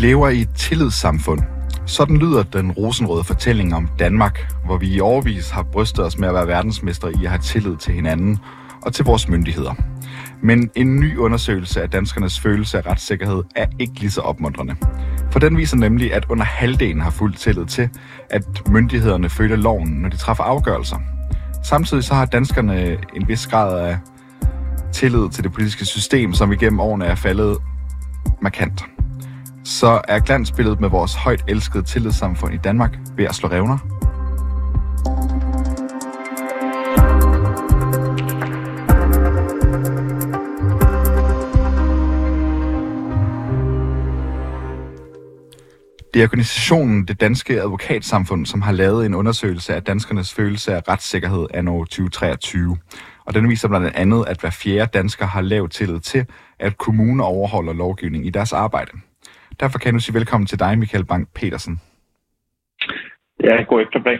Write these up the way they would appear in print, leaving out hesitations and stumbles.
lever i et tillidssamfund. Sådan lyder den rosenrøde fortælling om Danmark, hvor vi i årevis har brystet os med at være verdensmestre i at have tillid til hinanden og til vores myndigheder. Men en ny undersøgelse af danskernes følelse af retssikkerhed er ikke lige så opmuntrende. For den viser nemlig, at under halvdelen har fuld tillid til, at myndighederne følger loven, når de træffer afgørelser. Samtidig så har danskerne en vis grad af tillid til det politiske system, som igennem årene er faldet markant. Så er glansbilledet med vores højt elskede tillidssamfund i Danmark ved at slå revner? Det er organisationen Det Danske Advokatsamfund, som har lavet en undersøgelse af danskernes følelse af retssikkerhed anno 2023. Og den viser blandt andet, at hver fjerde dansker har lav tillid til, at kommuner overholder lovgivning i deres arbejde. Derfor kan jeg nu sige velkommen til dig, Michael Bang Petersen. Ja, god eftermiddag.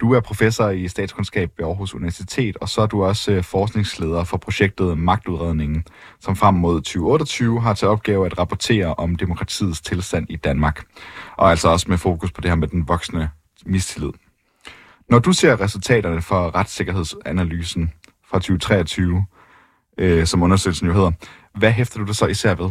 Du er professor i statskundskab ved Aarhus Universitet, og så er du også forskningsleder for projektet Magtudredningen, som frem mod 2028 har til opgave at rapportere om demokratiets tilstand i Danmark. Og altså også med fokus på det her med den voksende mistillid. Når du ser resultaterne for retssikkerhedsanalysen fra 2023, som undersøgelsen jo hedder, hvad hæfter du dig så især ved?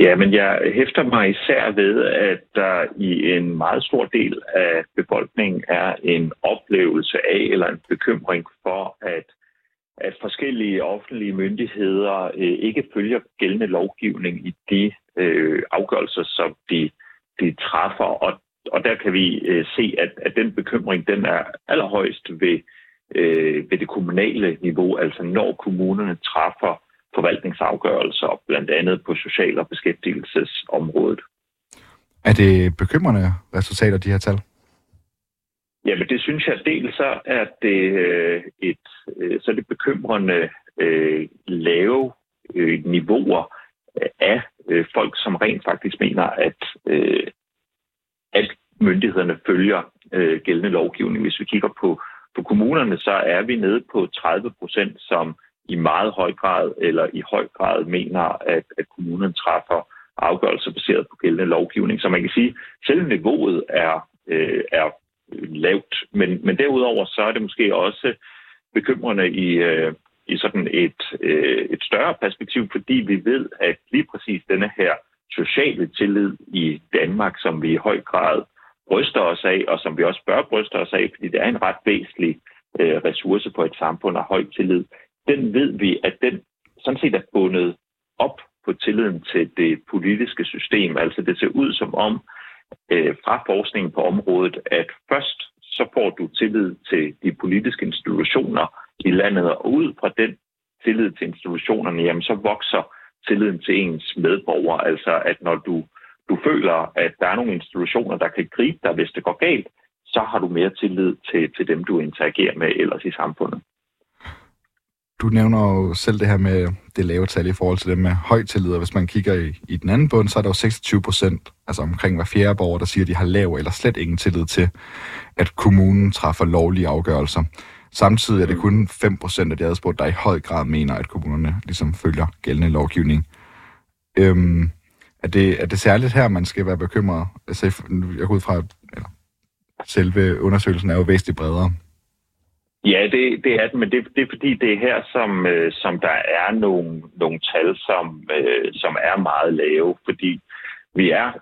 Ja, men jeg hæfter mig især ved, at der i en meget stor del af befolkningen er en oplevelse af eller en bekymring for, at forskellige offentlige myndigheder ikke følger gældende lovgivning i de afgørelser, som de træffer. Og der kan vi se, at den bekymring den er allerhøjst ved det kommunale niveau, altså når kommunerne træffer forvaltningsafgørelser, blandt andet på social- og beskæftigelsesområdet. Er det bekymrende resultater, de her tal? Jamen, det synes jeg dels, så er det det bekymrende lave niveauer af folk, som rent faktisk mener, at myndighederne følger gældende lovgivning. Hvis vi kigger på kommunerne, så er vi nede på 30%, som i meget høj grad eller i høj grad mener, at kommunen træffer afgørelser baseret på gældende lovgivning. Så man kan sige, at selv niveauet er lavt, men derudover så er det måske også bekymrende i sådan et større perspektiv, fordi vi ved, at lige præcis denne her sociale tillid i Danmark, som vi i høj grad bryster os af, og som vi også bør bryste os af, fordi det er en ret væsentlig ressource på et samfund af høj tillid, den ved vi, at den sådan set er bundet op på tilliden til det politiske system. Altså det ser ud som om fra forskningen på området, at først så får du tillid til de politiske institutioner i landet, og ud fra den tillid til institutionerne, jamen så vokser tilliden til ens medborgere. Altså at når du føler, at der er nogle institutioner, der kan gribe dig, hvis det går galt, så har du mere tillid til dem, du interagerer med ellers i samfundet. Du nævner jo selv det her med det lave tal i forhold til det med høj tillid, og hvis man kigger i den anden bund, så er der jo 26%, altså omkring hver fjerde borger, der siger, at de har lav eller slet ingen tillid til, at kommunen træffer lovlige afgørelser. Samtidig er det kun 5% af de adspurgte, der i høj grad mener, at kommunerne ligesom følger gældende lovgivning. Er det særligt her, man skal være bekymret? Altså, jeg går ud fra, at selve undersøgelsen er jo væsentligt bredere. Ja, det er det, men det er fordi, det er her, som der er nogle tal, som er meget lave, fordi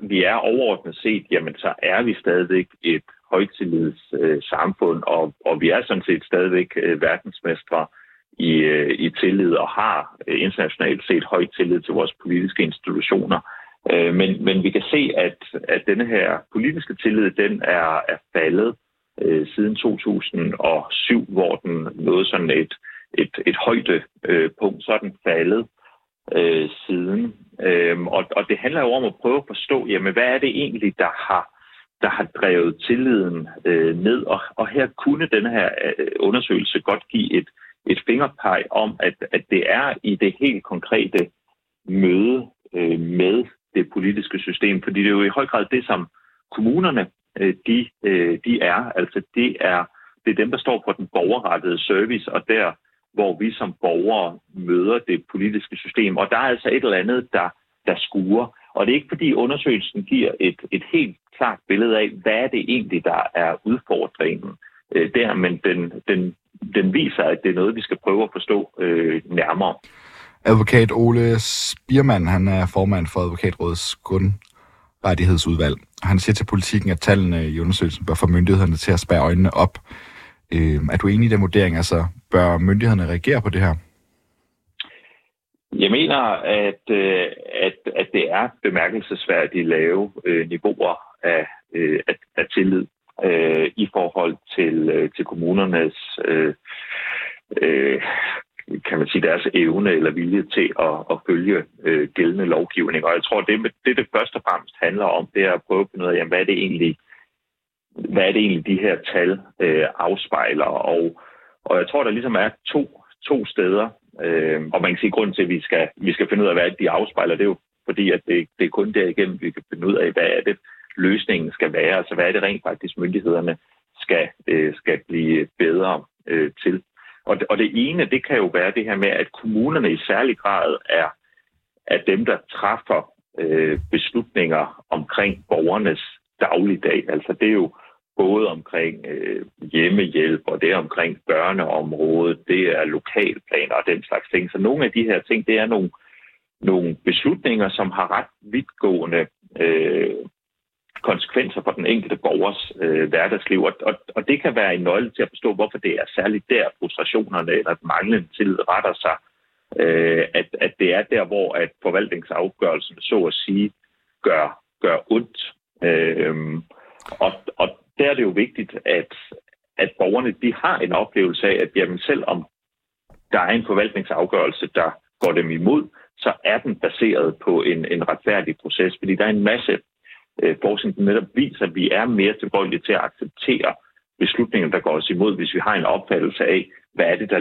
vi er overordnet set, jamen så er vi stadigvæk et højtillidssamfund, og vi er sådan set stadigvæk verdensmestre i tillid og har internationalt set høj tillid til vores politiske institutioner. Men vi kan se, at denne her politiske tillid, den er faldet siden 2007, hvor den nåede sådan et højdepunkt, så er den faldet siden. Og det handler jo om at prøve at forstå, jamen, hvad er det egentlig, der har drevet tilliden ned? Og her kunne den her undersøgelse godt give et fingerpeg om, at det er i det helt konkrete møde med det politiske system, fordi det er jo i høj grad det, som kommunerne det er dem, der står for den borgerrettede service, og der, hvor vi som borgere møder det politiske system. Og der er altså et eller andet, der skuer. Og det er ikke fordi undersøgelsen giver et helt klart billede af, hvad er det egentlig, der er udfordringen der, men den viser, at det er noget, vi skal prøve at forstå nærmere. Advokat Ole Spiermann, han er formand for Advokatrådets grundrettighedsudvalg. Han siger til Politikken, at tallene i undersøgelsen bør få myndighederne til at spærre øjnene op. Er du enig i den vurdering? Altså, bør myndighederne reagere på det her? Jeg mener, at det er bemærkelsesværdigt lave niveauer af tillid i forhold til kommunernes, kan man sige, deres evne eller vilje til at følge gældende lovgivning. Og jeg tror, det først og fremmest handler om, det er at prøve at finde ud af, jamen, hvad er det egentlig de her tal afspejler. Og jeg tror, der ligesom er to steder, og man kan sige, grunden til, at vi skal finde ud af, hvad de afspejler, det er jo fordi, at det er kun derigennem, vi kan finde ud af, hvad er det, løsningen skal være. Altså, hvad er det rent faktisk, myndighederne skal blive bedre til. Og det ene, det kan jo være det her med, at kommunerne i særlig grad er dem, der træffer beslutninger omkring borgernes dagligdag. Altså, det er jo både omkring hjemmehjælp, og det er omkring børneområdet, det er lokalplaner og den slags ting. Så nogle af de her ting, det er nogle beslutninger, som har ret vidtgående konsekvenser for den enkelte borgers hverdagsliv. Og det kan være en nøgle til at forstå, hvorfor det er særligt der, frustrationerne eller manglende tillid retter sig. At det er der, hvor at forvaltningsafgørelsen, så at sige, gør ondt. Og der er det jo vigtigt, at borgerne, de har en oplevelse af, at jamen, selv om der er en forvaltningsafgørelse, der går dem imod, så er den baseret på en retfærdig proces, fordi der er en masse forskning, der netop viser, at vi er mere tilbøjelige til at acceptere beslutninger, der går os imod, hvis vi har en opfattelse af, hvad er det, der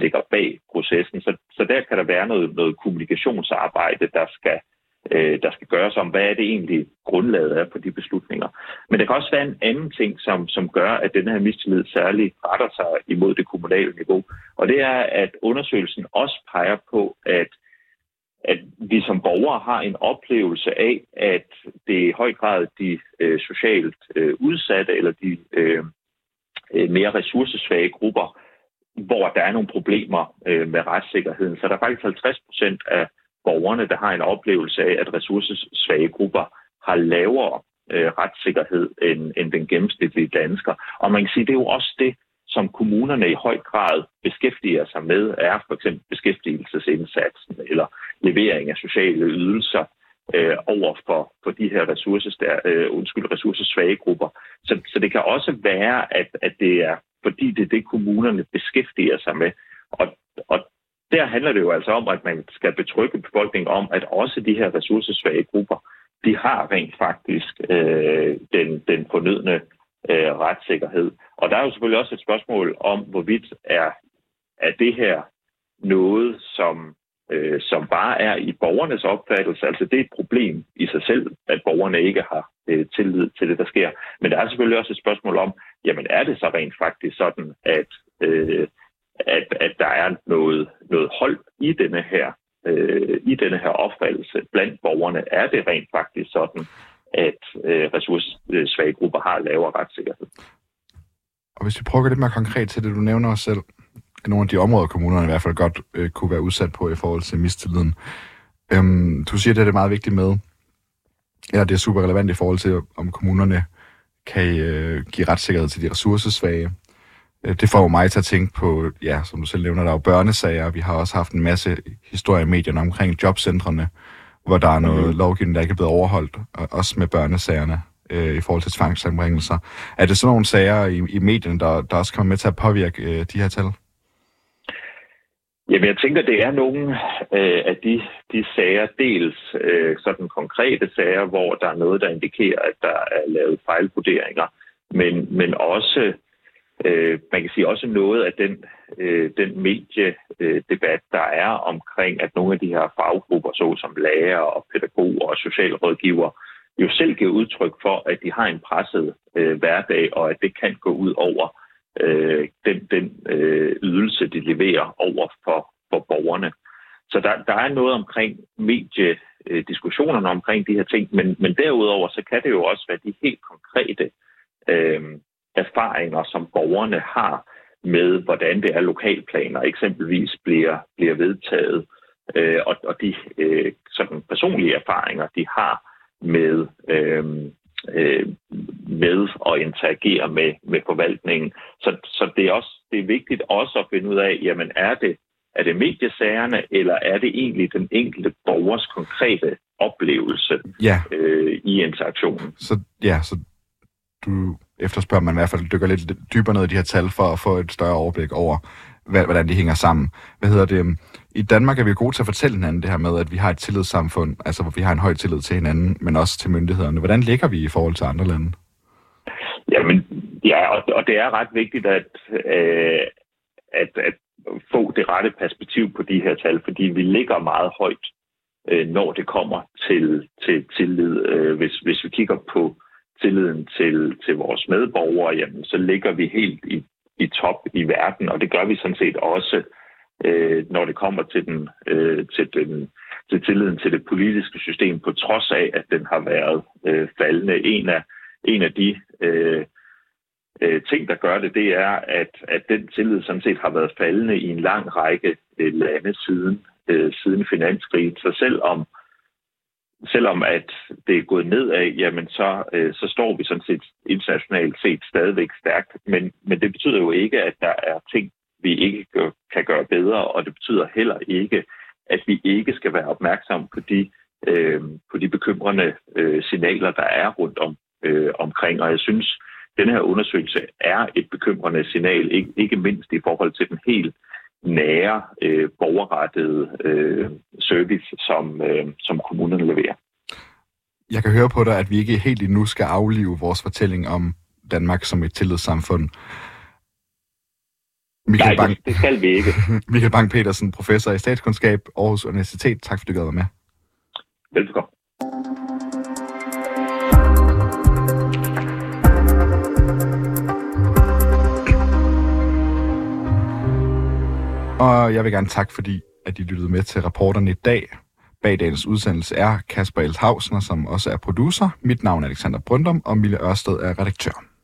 ligger bag processen. Så der kan der være noget kommunikationsarbejde, der skal gøres om, hvad er det egentlig grundlaget er for de beslutninger. Men der kan også være en anden ting, som gør, at den her mistillid særligt retter sig imod det kommunale niveau. Og det er, at undersøgelsen også peger på, at vi som borgere har en oplevelse af, at det i høj grad de socialt udsatte eller de mere ressourcesvage grupper, hvor der er nogle problemer med retssikkerheden. Så der er faktisk 50% af borgerne, der har en oplevelse af, at ressourcesvage grupper har lavere retssikkerhed end den gennemsnitlige dansker. Og man kan sige, at det er jo også det, som kommunerne i høj grad beskæftiger sig med, er for eksempel beskæftigelsesindsatsen eller levering af sociale ydelser over for de her ressourcesvage grupper. Så det kan også være, at det er fordi det er det, kommunerne beskæftiger sig med. Og der handler det jo altså om, at man skal betrygge befolkningen om, at også de her ressourcesvage grupper, de har rent faktisk den fornødne retssikkerhed. Og der er jo selvfølgelig også et spørgsmål om, hvorvidt er det her noget, som bare er i borgernes opfattelse. Altså det er et problem i sig selv, at borgerne ikke har tillid til det, der sker. Men der er selvfølgelig også et spørgsmål om, jamen er det så rent faktisk sådan, at der er noget hold i denne her opfattelse blandt borgerne? Er det rent faktisk sådan, at ressourcesvage grupper har lavere retssikkerhed? Og hvis vi prøver at gå lidt mere konkret til det, du nævner os selv, nogle af de områder, kommunerne i hvert fald godt kunne være udsat på i forhold til mistilliden. Du siger, at det er meget vigtigt med, eller det er super relevant i forhold til, om kommunerne kan give retssikkerhed til de ressourcesvage. Det får mig til at tænke på, ja, som du selv nævner, der er jo børnesager. Vi har også haft en masse historier i medierne omkring jobcentrene, hvor der er noget lovgivning, der ikke er blevet overholdt, også med børnesagerne i forhold til tvangsanbringelser. Er det sådan nogle sager i medierne, der også kommer med til at påvirke de her tal? Jamen, jeg tænker, det er nogle af de sager, dels sådan konkrete sager, hvor der er noget, der indikerer, at der er lavet fejlvurderinger, men også, man kan sige, også noget af den mediedebat, der er omkring, at nogle af de her faggrupper, såsom lærer og pædagoger og socialrådgiver, jo selv giver udtryk for, at de har en presset hverdag, og at det kan gå ud over den ydelse, de leverer over for borgerne. Så der er noget omkring mediediskussionerne omkring de her ting, men derudover så kan det jo også være de helt konkrete erfaringer, som borgerne har med, hvordan det er lokalplaner eksempelvis bliver vedtaget, og de sådan personlige erfaringer, de har med at interagere med forvaltningen. Så det er vigtigt også at finde ud af, jamen er det mediesagerne, eller er det egentlig den enkelte borgers konkrete oplevelse i interaktionen? Så du efterspørger, man i hvert fald dykker lidt dybere ned i de her tal for at få et større overblik over, hvordan de hænger sammen. I Danmark er vi gode til at fortælle hinanden det her med, at vi har et tillidssamfund, altså hvor vi har en høj tillid til hinanden, men også til myndighederne. Hvordan ligger vi i forhold til andre lande? Jamen, og det er ret vigtigt at få det rette perspektiv på de her tal, fordi vi ligger meget højt, når det kommer til tillid. Hvis vi kigger på tilliden til vores medborgere, jamen, så ligger vi helt i top i verden, og det gør vi sådan set også, når det kommer til tilliden til det politiske system, på trods af, at den har været faldende. En af de ting, der gør det er, at den tillid sådan set har været faldende i en lang række lande siden finanskrigen. Så selvom at det er gået nedad, jamen så står vi sådan set internationalt set stadigvæk stærkt. Men det betyder jo ikke, at der er ting, vi ikke kan gøre bedre, og det betyder heller ikke, at vi ikke skal være opmærksomme på de bekymrende signaler, der er rundt omkring. Og jeg synes, den her undersøgelse er et bekymrende signal, ikke mindst i forhold til den helt nære, borgerrettede service, som kommunerne leverer. Jeg kan høre på dig, at vi ikke helt endnu skal aflive vores fortælling om Danmark som et tillidssamfund. Nej, det skal vi ikke. Michael Bang Petersen, professor i statskundskab, Aarhus Universitet. Tak fordi du gad være med. Velbekomme. Og jeg vil gerne takke, fordi at I lyttede med til Reporterne i dag. Bag dagens udsendelse er Casper Ell Hausner, som også er producer. Mit navn er Alexander Brøndum, og Mille Ørsted er redaktør.